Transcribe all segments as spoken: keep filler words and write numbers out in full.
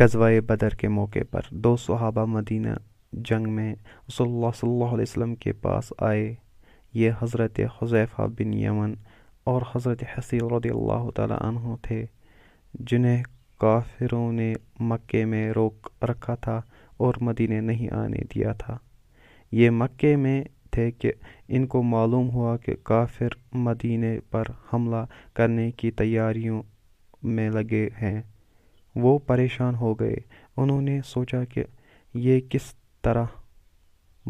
غزوائے بدر کے موقع پر دو صحابہ مدینہ جنگ میں رسول اللہ صلی اللہ علیہ وسلم کے پاس آئے، یہ حضرت حذیفہ بن یمن اور حضرت حسیل رضی اللہ تعالی عنہ تھے، جنہیں کافروں نے مکے میں روک رکھا تھا اور مدینے نہیں آنے دیا تھا۔ یہ مکے میں تھے کہ ان کو معلوم ہوا کہ کافر مدینے پر حملہ کرنے کی تیاریوں میں لگے ہیں، وہ پریشان ہو گئے۔ انہوں نے سوچا کہ یہ کس طرح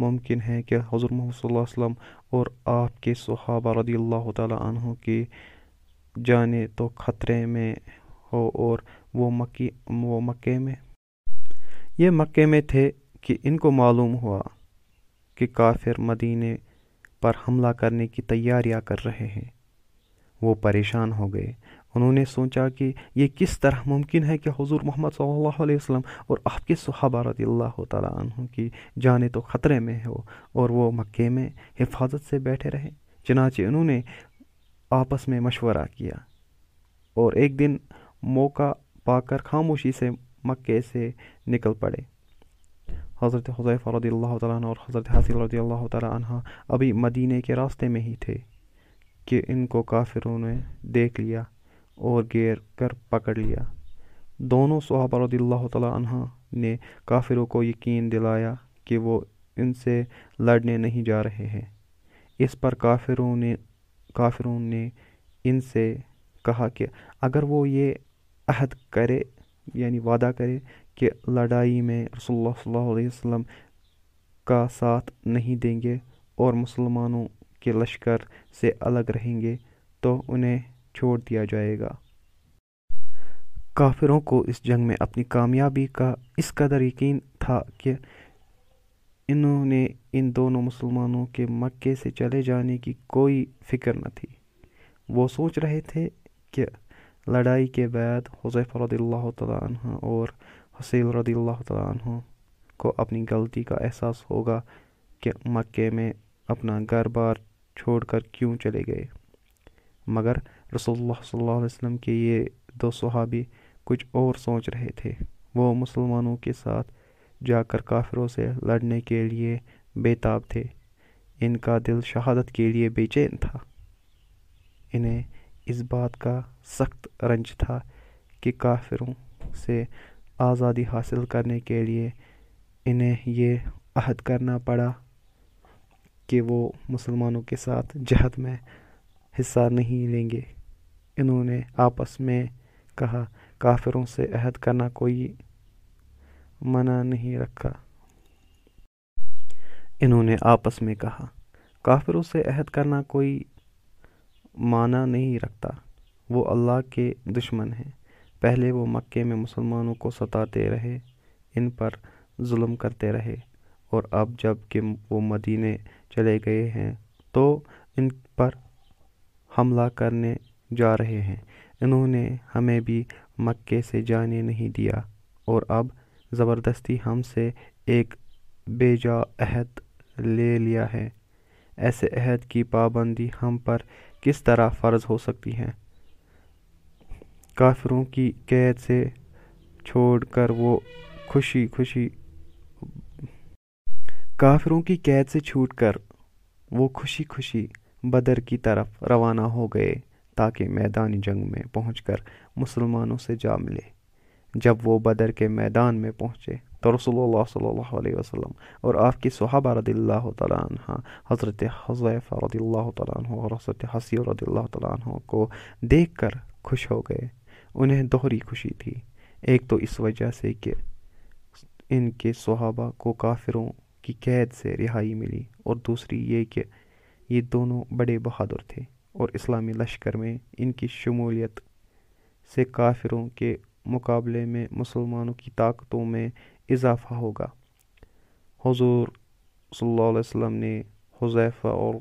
ممکن ہے کہ حضور محمد صلی اللہ علیہ وسلم اور آپ کے صحابہ رضی اللہ تعالی عنہ کی جانیں تو خطرے میں ہو اور وہ مکی وہ مکے میں یہ مکے میں تھے کہ ان کو معلوم ہوا کہ کافر مدینے پر حملہ کرنے کی تیاریاں کر رہے ہیں، وہ پریشان ہو گئے۔ انہوں نے سوچا کہ یہ کس طرح ممکن ہے کہ حضور محمد صلی اللہ علیہ وسلم اور آپ کے صحابہ رضی اللہ تعالیٰ عنہ کی جانیں تو خطرے میں ہو اور وہ مکے میں حفاظت سے بیٹھے رہے۔ چنانچہ انہوں نے آپس میں مشورہ کیا اور ایک دن موقع پا کر خاموشی سے مکے سے نکل پڑے۔ حضرت حذیفہ رضی اللہ تعالیٰ عنہ اور حضرت حسیل رضی اللہ تعالیٰ عنہ ابھی مدینے کے راستے میں ہی تھے کہ ان کو کافروں نے دیکھ لیا اور گھیر کر پکڑ لیا۔ دونوں صحابہ رضی اللہ تعالیٰ عنہ نے کافروں کو یقین دلایا کہ وہ ان سے لڑنے نہیں جا رہے ہیں۔ اس پر کافروں نے کافروں نے ان سے کہا کہ اگر وہ یہ عہد کرے یعنی وعدہ کرے کہ لڑائی میں رسول اللہ صلی اللہ علیہ وسلم کا ساتھ نہیں دیں گے اور مسلمانوں کے لشکر سے الگ رہیں گے تو انہیں چھوڑ دیا جائے گا۔ کافروں کو اس جنگ میں اپنی کامیابی کا اس قدر یقین تھا کہ انہوں نے ان دونوں مسلمانوں کے مکے سے چلے جانے کی کوئی فکر نہ تھی۔ وہ سوچ رہے تھے کہ لڑائی کے بعد حذیفہ رضی اللہ تعالیٰ عنہ اور حسیل رضی اللہ تعالیٰ عنہ کو اپنی غلطی کا احساس ہوگا کہ مکے میں اپنا گھر بار چھوڑ کر کیوں چلے گئے، مگر رسول اللہ صلی اللہ علیہ وسلم کے یہ دو صحابی کچھ اور سوچ رہے تھے۔ وہ مسلمانوں کے ساتھ جا کر کافروں سے لڑنے کے لیے بیتاب تھے، ان کا دل شہادت کے لیے بے چین تھا۔ انہیں اس بات کا سخت رنج تھا کہ کافروں سے آزادی حاصل کرنے کے لیے انہیں یہ عہد کرنا پڑا کہ وہ مسلمانوں کے ساتھ جہاد میں حصہ نہیں لیں گے۔ انہوں نے آپس میں کہا کافروں سے عہد کرنا کوئی منع نہیں رکھا انہوں نے آپس میں کہا کافروں سے عہد کرنا کوئی معنی نہیں رکھتا، وہ اللہ کے دشمن ہیں۔ پہلے وہ مکے میں مسلمانوں کو ستاتے رہے، ان پر ظلم کرتے رہے، اور اب جب کہ وہ مدینے چلے گئے ہیں تو ان پر حملہ کرنے جا رہے ہیں۔ انہوں نے ہمیں بھی مکے سے جانے نہیں دیا اور اب زبردستی ہم سے ایک بے جا عہد لے لیا ہے۔ ایسے عہد کی پابندی ہم پر کس طرح فرض ہو سکتی ہے؟ کافروں کی قید سے چھوڑ کر وہ خوشی خوشی کافروں کی قید سے چھوٹ کر وہ خوشی خوشی بدر کی طرف روانہ ہو گئے تاکہ میدان جنگ میں پہنچ کر مسلمانوں سے جا ملے۔ جب وہ بدر کے میدان میں پہنچے تو رسول اللہ صلی اللہ علیہ وسلم اور آپ کے صحابہ رضی اللہ تعالیٰ عنہ حضرت حذیفہ رضی اللہ تعالیٰ عنہ اور حضرت حسیل رضی اللہ تعالیٰ عنہ کو دیکھ کر خوش ہو گئے۔ انہیں دوہری خوشی تھی، ایک تو اس وجہ سے کہ ان کے صحابہ کو کافروں کی قید سے رہائی ملی، اور دوسری یہ کہ یہ دونوں بڑے بہادر تھے اور اسلامی لشکر میں ان کی شمولیت سے کافروں کے مقابلے میں مسلمانوں کی طاقتوں میں اضافہ ہوگا۔ حضور صلی اللہ علیہ وسلم نے حذیفہ اور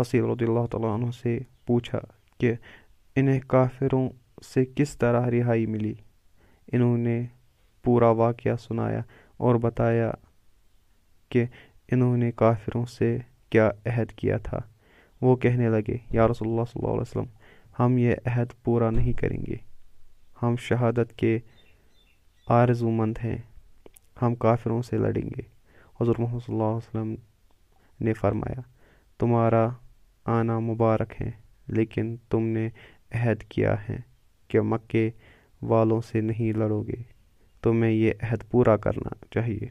حسیل رضی اللہ تعالیٰ عنہ سے پوچھا کہ انہیں کافروں سے کس طرح رہائی ملی۔ انہوں نے پورا واقعہ سنایا اور بتایا کہ انہوں نے کافروں سے کیا عہد کیا تھا۔ وہ کہنے لگے، یا رسول اللہ صلی اللہ علیہ وسلم، ہم یہ عہد پورا نہیں کریں گے، ہم شہادت کے آرزومند ہیں، ہم کافروں سے لڑیں گے۔ حضور محمد صلی اللہ علیہ وسلم نے فرمایا، تمہارا آنا مبارک ہے، لیکن تم نے عہد کیا ہے کہ مکے والوں سے نہیں لڑو گے، تمہیں یہ عہد پورا کرنا چاہیے۔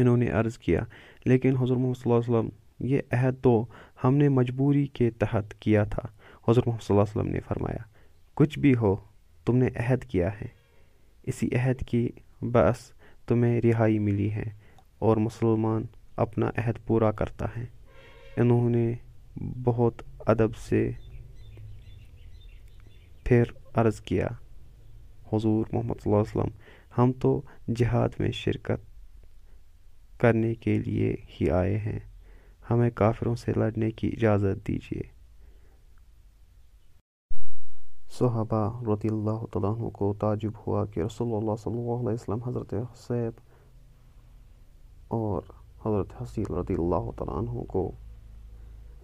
انہوں نے عرض کیا، لیکن حضور محمد صلی اللہ علیہ وسلم، یہ عہد تو ہم نے مجبوری کے تحت کیا تھا۔ حضور محمد صلی اللہ علیہ وسلم نے فرمایا، کچھ بھی ہو، تم نے عہد کیا ہے، اسی عہد کی بس تمہیں رہائی ملی ہے، اور مسلمان اپنا عہد پورا کرتا ہے۔ انہوں نے بہت ادب سے پھر عرض کیا، حضور محمد صلی اللہ علیہ وسلم، ہم تو جہاد میں شرکت کرنے کے لیے ہی آئے ہیں، ہمیں کافروں سے لڑنے کی اجازت دیجیے۔ صحابہ رضی اللہ تعالیٰ عنہ کو تعجب ہوا کہ رسول اللہ صلی اللہ علیہ وسلم حضرت حسیل اور حضرت حسیل رضی اللہ تعالیٰ عنہ کو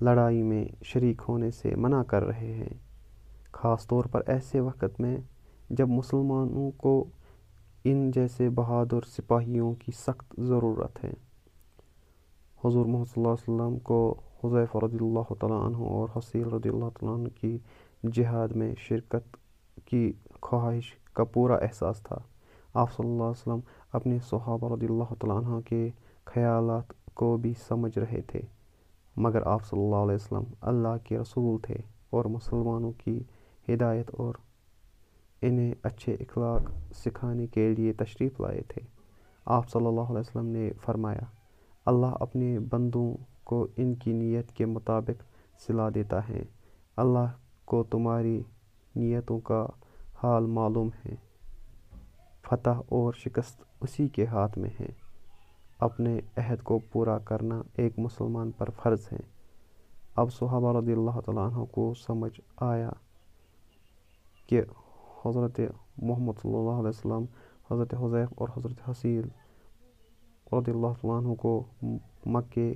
لڑائی میں شریک ہونے سے منع کر رہے ہیں، خاص طور پر ایسے وقت میں جب مسلمانوں کو ان جیسے بہادر سپاہیوں کی سخت ضرورت ہے۔ حضور محمد صلی اللہ علیہ وسلم کو حذیفہ رضی اللہ تعالیٰ عنہ اور حسیل رضی اللہ تعالیٰ عنہ کی جہاد میں شرکت کی خواہش کا پورا احساس تھا۔ آپ صلی اللہ علیہ وسلم اپنے صحابہ رضی اللہ تعالیٰ عنہ کے خیالات کو بھی سمجھ رہے تھے، مگر آپ صلی اللہ علیہ وسلم اللہ کے رسول تھے اور مسلمانوں کی ہدایت اور انہیں اچھے اخلاق سکھانے کے لیے تشریف لائے تھے۔ آپ صلی اللہ علیہ وسلم نے فرمایا، اللہ اپنے بندوں کو ان کی نیت کے مطابق صلا دیتا ہے، اللہ کو تمہاری نیتوں کا حال معلوم ہے، فتح اور شکست اسی کے ہاتھ میں ہے، اپنے عہد کو پورا کرنا ایک مسلمان پر فرض ہے۔ اب صحابہ رضی اللہ تعالیٰ عنہ کو سمجھ آیا کہ حضرت محمد صلی اللہ علیہ وسلم، حضرت حذیفہ اور حضرت حسیل رضی اللہ تعالیٰ عنہ کو مکے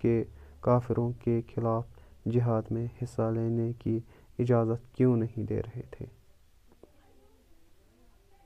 کے کافروں کے خلاف جہاد میں حصہ لینے کی اجازت کیوں نہیں دے رہے تھے۔